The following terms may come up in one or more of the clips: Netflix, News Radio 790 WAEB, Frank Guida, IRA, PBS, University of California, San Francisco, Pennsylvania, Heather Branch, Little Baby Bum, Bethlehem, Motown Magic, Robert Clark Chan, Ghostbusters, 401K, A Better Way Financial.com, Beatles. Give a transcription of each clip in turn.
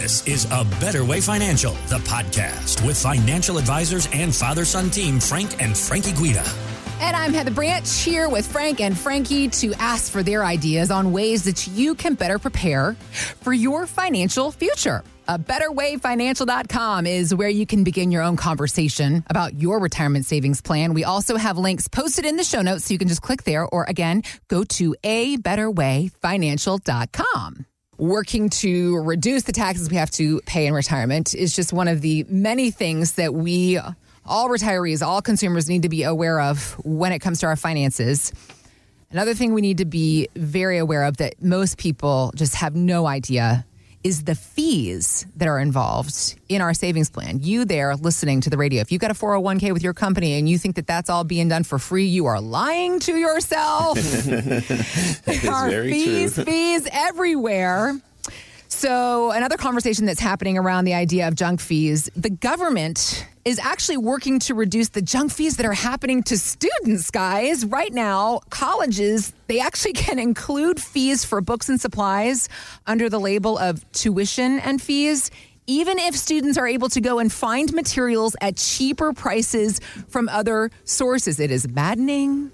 This is A Better Way Financial, the podcast with financial advisors and father-son team Frank and Frankie Guida. And I'm Heather Branch here with Frank and Frankie to ask for their ideas on ways that you can better prepare for your financial future. A BetterWayFinancial.com is where you can begin your own conversation about your retirement savings plan. We also have links posted in the show notes, so you can just click there, or again, go to A BetterWayFinancial.com. Working to reduce the taxes we have to pay in retirement is just one of the many things that we all retirees, all consumers need to be aware of when it comes to our finances. Another thing we need to be very aware of that most people just have no idea is the fees that are involved in our savings plan. You there listening to the radio, if you've got a 401k with your company and you think that that's all being done for free, you are lying to yourself. There are fees everywhere. So another conversation that's happening around the idea of junk fees, the government is actually working to reduce the junk fees that are happening to students, guys. Right now, colleges, they actually can include fees for books and supplies under the label of tuition and fees, even if students are able to go and find materials at cheaper prices from other sources. It is maddening.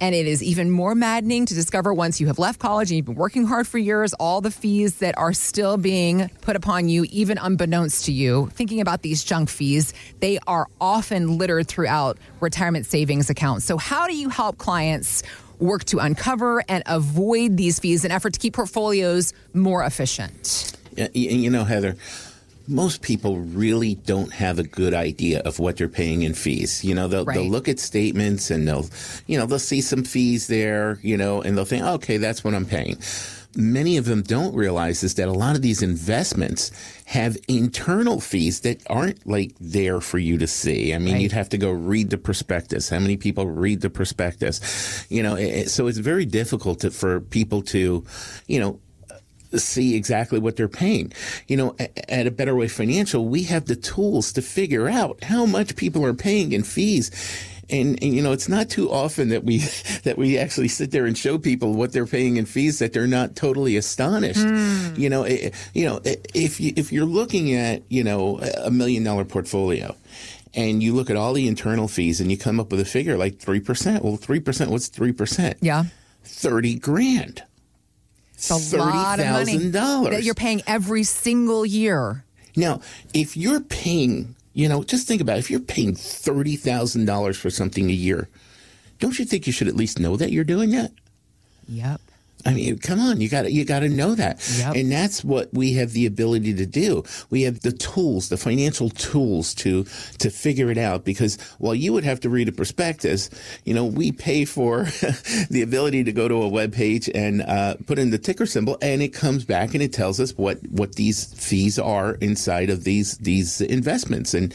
And it is even more maddening to discover once you have left college and you've been working hard for years, all the fees that are still being put upon you, even unbeknownst to you. Thinking about these junk fees, they are often littered throughout retirement savings accounts. So how do you help clients work to uncover and avoid these fees in an effort to keep portfolios more efficient? You know, Heather, most people really don't have a good idea of what they're paying in fees. You know, they'll look at statements and they'll see some fees there, you know, and they'll think, okay, that's what I'm paying. Many of them don't realize is that a lot of these investments have internal fees that aren't like there for you to see. I mean, You'd have to go read the prospectus. How many people read the prospectus? You know, so it's very difficult for people to, you know, see exactly what they're paying. You know, at A Better Way Financial, we have the tools to figure out how much people are paying in fees. And you know, it's not too often that we actually sit there and show people what they're paying in fees that they're not totally astonished. Mm. You know, if you're looking at, you know, $1 million portfolio, and you look at all the internal fees and you come up with a figure like 3%. Well, 3%. What's 3%? Yeah, $30,000. It's a lot of money that you're paying every single year. Now, if you're paying, you know, just think about it. If you're paying $30,000 for something a year, don't you think you should at least know that you're doing that? Yep. I mean, come on, you got to know that. Yep. And that's what we have the ability to do. We have the tools, the financial tools to figure it out, because while you would have to read a prospectus, you know, we pay for the ability to go to a web page and put in the ticker symbol, and it comes back and it tells us what these fees are inside of these investments. And,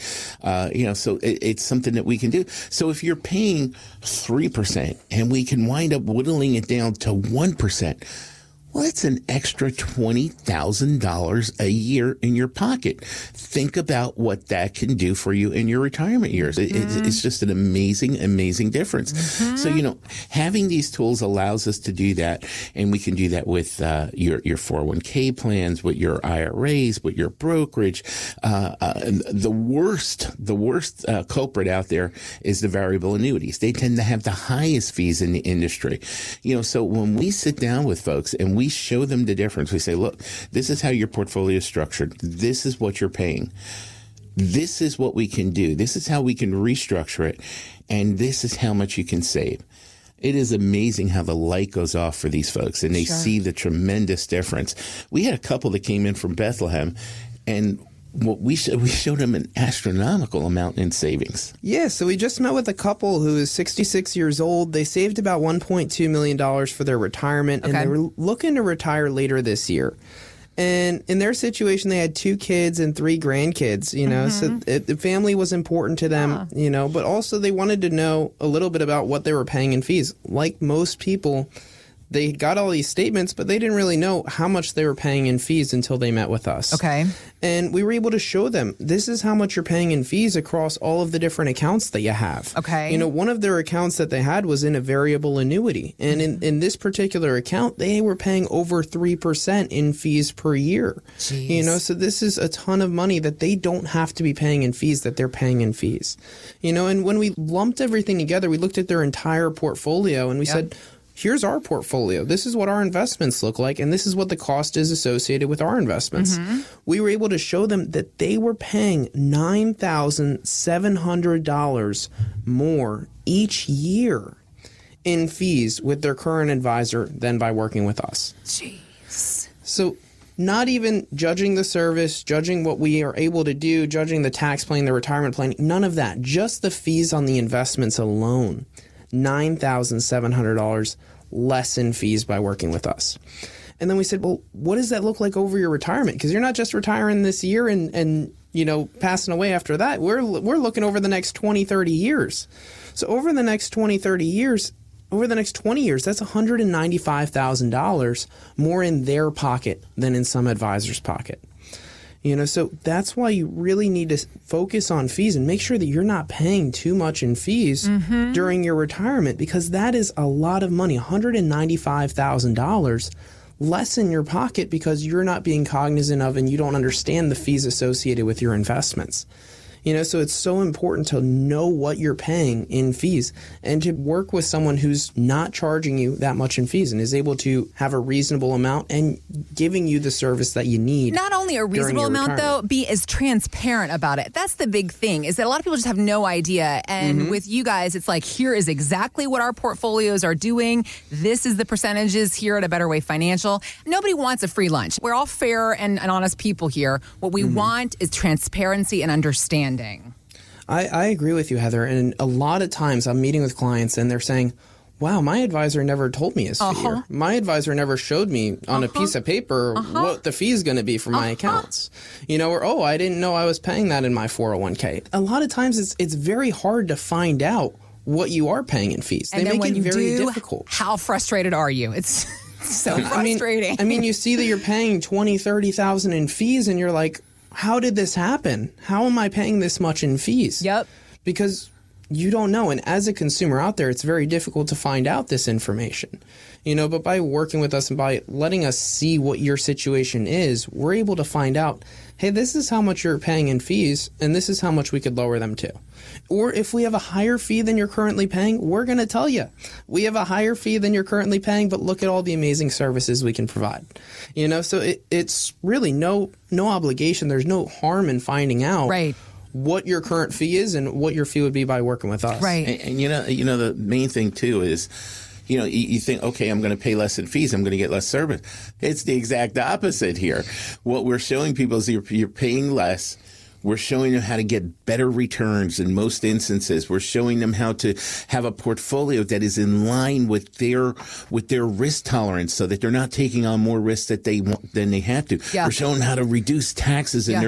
you know, so it's something that we can do. So if you're paying 3% and we can wind up whittling it down to 1%, well, that's an extra $20,000 a year in your pocket. Think about what that can do for you in your retirement years. Mm-hmm. It's just an amazing, amazing difference. Mm-hmm. So, you know, having these tools allows us to do that. And we can do that with your 401k plans, with your IRAs, with your brokerage. The worst culprit out there is the variable annuities. They tend to have the highest fees in the industry. You know, so when we sit down with folks and we show them the difference. We say, look, this is how your portfolio is structured. This is what you're paying. This is what we can do. This is how we can restructure it. And this is how much you can save. It is amazing how the light goes off for these folks, and they see the tremendous difference. We had a couple that came in from Bethlehem, and we showed them an astronomical amount in savings. Yeah, so we just met with a couple who is 66 years old. They saved about $1.2 million for their retirement, and they were looking to retire later this year. And in their situation, they had 2 kids and 3 grandkids, you know, mm-hmm. so the family was important to them, you know, but also they wanted to know a little bit about what they were paying in fees. Like most people, they got all these statements, but they didn't really know how much they were paying in fees until they met with us. Okay. And we were able to show them, this is how much you're paying in fees across all of the different accounts that you have. Okay. You know, one of their accounts that they had was in a variable annuity. And in this particular account, they were paying over 3% in fees per year. Jeez. You know, so this is a ton of money that they don't have to be paying in fees, that they're paying in fees. You know, and when we lumped everything together, we looked at their entire portfolio and we said, here's our portfolio. This is what our investments look like, and this is what the cost is associated with our investments. Mm-hmm. We were able to show them that they were paying $9,700 more each year in fees with their current advisor than by working with us. Jeez. So not even judging the service, judging what we are able to do, judging the tax plan, the retirement plan, none of that. Just the fees on the investments alone. $9,700 less in fees by working with us. And then we said, well, what does that look like over your retirement? Because you're not just retiring this year and you know, passing away after that. We're looking over the next 20, 30 years. So over the next 20, 30 years, over the next 20 years, that's $195,000 more in their pocket than in some advisor's pocket. You know, so that's why you really need to focus on fees and make sure that you're not paying too much in fees during your retirement, because that is a lot of money, $195,000 less in your pocket because you're not being cognizant of and you don't understand the fees associated with your investments. You know, so it's so important to know what you're paying in fees and to work with someone who's not charging you that much in fees and is able to have a reasonable amount and giving you the service that you need. Not only a reasonable amount, though, be as transparent about it. That's the big thing, is that a lot of people just have no idea. And with you guys, it's like, here is exactly what our portfolios are doing. This is the percentages here at A Better Way Financial. Nobody wants a free lunch. We're all fair and honest people here. What we want is transparency and understanding. I agree with you, Heather. And a lot of times I'm meeting with clients and they're saying, wow, my advisor never told me his fee. My advisor never showed me on a piece of paper what the fee is going to be for my accounts. You know, or, oh, I didn't know I was paying that in my 401K. A lot of times it's very hard to find out what you are paying in fees. And they make it very difficult. How frustrated are you? It's so frustrating. I mean, you see that you're paying $20,000, $30,000 in fees and you're like, how did this happen? How am I paying this much in fees? Yep. Because you don't know. And as a consumer out there, it's very difficult to find out this information. You know, but by working with us and by letting us see what your situation is, we're able to find out, hey, this is how much you're paying in fees, and this is how much we could lower them to. Or if we have a higher fee than you're currently paying, we're going to tell you. We have a higher fee than you're currently paying, but look at all the amazing services we can provide. You know, so it's really no obligation. There's no harm in finding out. Right. What your current fee is and what your fee would be by working with us. Right. And you know, the main thing, too, is, you know, you think, OK, I'm going to pay less in fees. I'm going to get less service. It's the exact opposite here. What we're showing people is you're paying less. We're showing them how to get better returns in most instances. We're showing them how to have a portfolio that is in line with their risk tolerance so that they're not taking on more risks than they have to. Yeah. We're showing how to reduce taxes in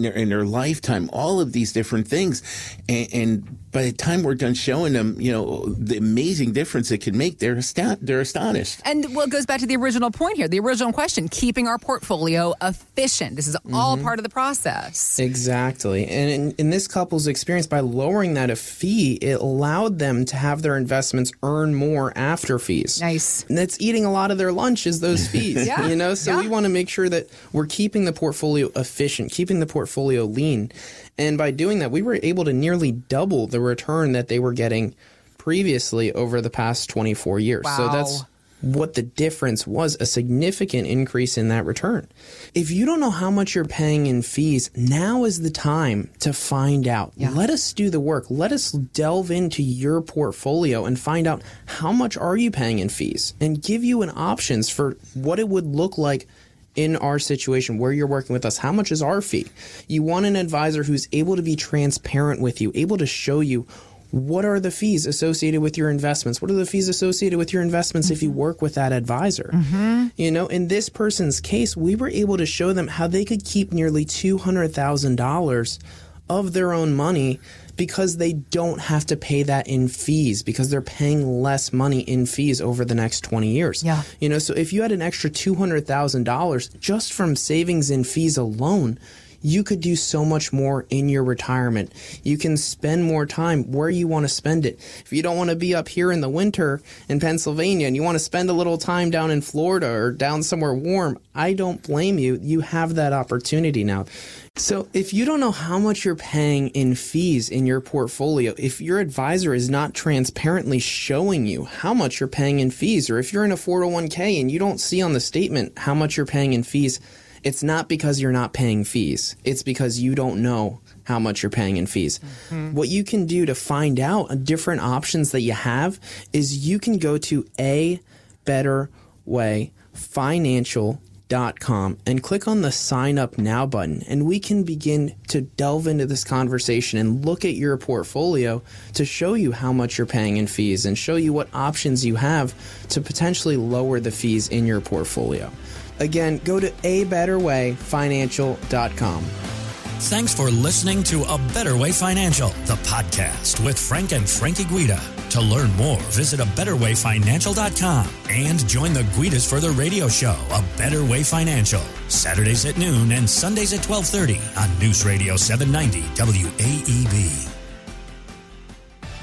their lifetime, all of these different things. And by the time we're done showing them, you know, the amazing difference it can make, they're astonished. And well, it goes back to the original point here, the original question, keeping our portfolio efficient. This is all part of the process. Exactly. And in this couple's experience, by lowering that a fee, it allowed them to have their investments earn more after fees. Nice. And that's eating a lot of their lunch is those fees, you know, so we want to make sure that we're keeping the portfolio efficient, keeping the portfolio lean. And by doing that, we were able to nearly double the return that they were getting previously over the past 24 years. Wow. So that's what the difference was, a significant increase in that return. If you don't know how much you're paying in fees, now is the time to find out. Yeah. Let us do the work. Let us delve into your portfolio and find out how much are you paying in fees and give you an options for what it would look like in our situation where you're working with us. How much is our fee? You want an advisor who's able to be transparent with you, able to show you, what are the fees associated with your investments? What are the fees associated with your investments if you work with that advisor? You know, in this person's case, we were able to show them how they could keep nearly $200,000 of their own money because they don't have to pay that in fees, because they're paying less money in fees over the next 20 years. Yeah. You know, so if you had an extra $200,000 just from savings in fees alone, you could do so much more in your retirement. You can spend more time where you want to spend it. If you don't want to be up here in the winter in Pennsylvania and you want to spend a little time down in Florida or down somewhere warm, I don't blame you. You have that opportunity now. So if you don't know how much you're paying in fees in your portfolio, if your advisor is not transparently showing you how much you're paying in fees, or if you're in a 401k and you don't see on the statement how much you're paying in fees, it's not because you're not paying fees. It's because you don't know how much you're paying in fees. Mm-hmm. What you can do to find out different options that you have is you can go to A Better Way Financial.com and click on the sign up now button, and we can begin to delve into this conversation and look at your portfolio to show you how much you're paying in fees and show you what options you have to potentially lower the fees in your portfolio. Again, go to abetterwayfinancial.com. Thanks for listening to A Better Way Financial, the podcast with Frank and Frankie Guida. To learn more, visit abetterwayfinancial.com and join the Guidas for the radio show, A Better Way Financial, Saturdays at noon and Sundays at 12:30 on News Radio 790 WAEB.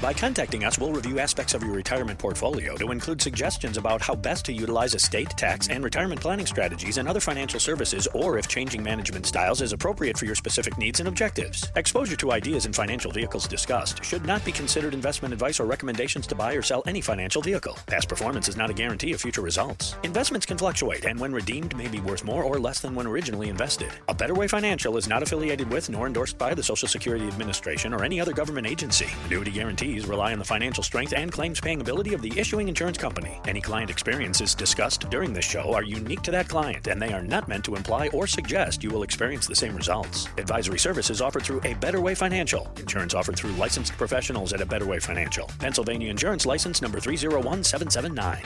By contacting us, we'll review aspects of your retirement portfolio to include suggestions about how best to utilize estate, tax, and retirement planning strategies and other financial services, or if changing management styles is appropriate for your specific needs and objectives. Exposure to ideas and financial vehicles discussed should not be considered investment advice or recommendations to buy or sell any financial vehicle. Past performance is not a guarantee of future results. Investments can fluctuate, and when redeemed may be worth more or less than when originally invested. A Better Way Financial is not affiliated with nor endorsed by the Social Security Administration or any other government agency. Annuity guarantee rely on the financial strength and claims paying ability of the issuing insurance company. Any client experiences discussed during this show are unique to that client, and they are not meant to imply or suggest you will experience the same results. Advisory services offered through A Better Way Financial. Insurance offered through licensed professionals at A Better Way Financial. Pennsylvania Insurance License Number 301779.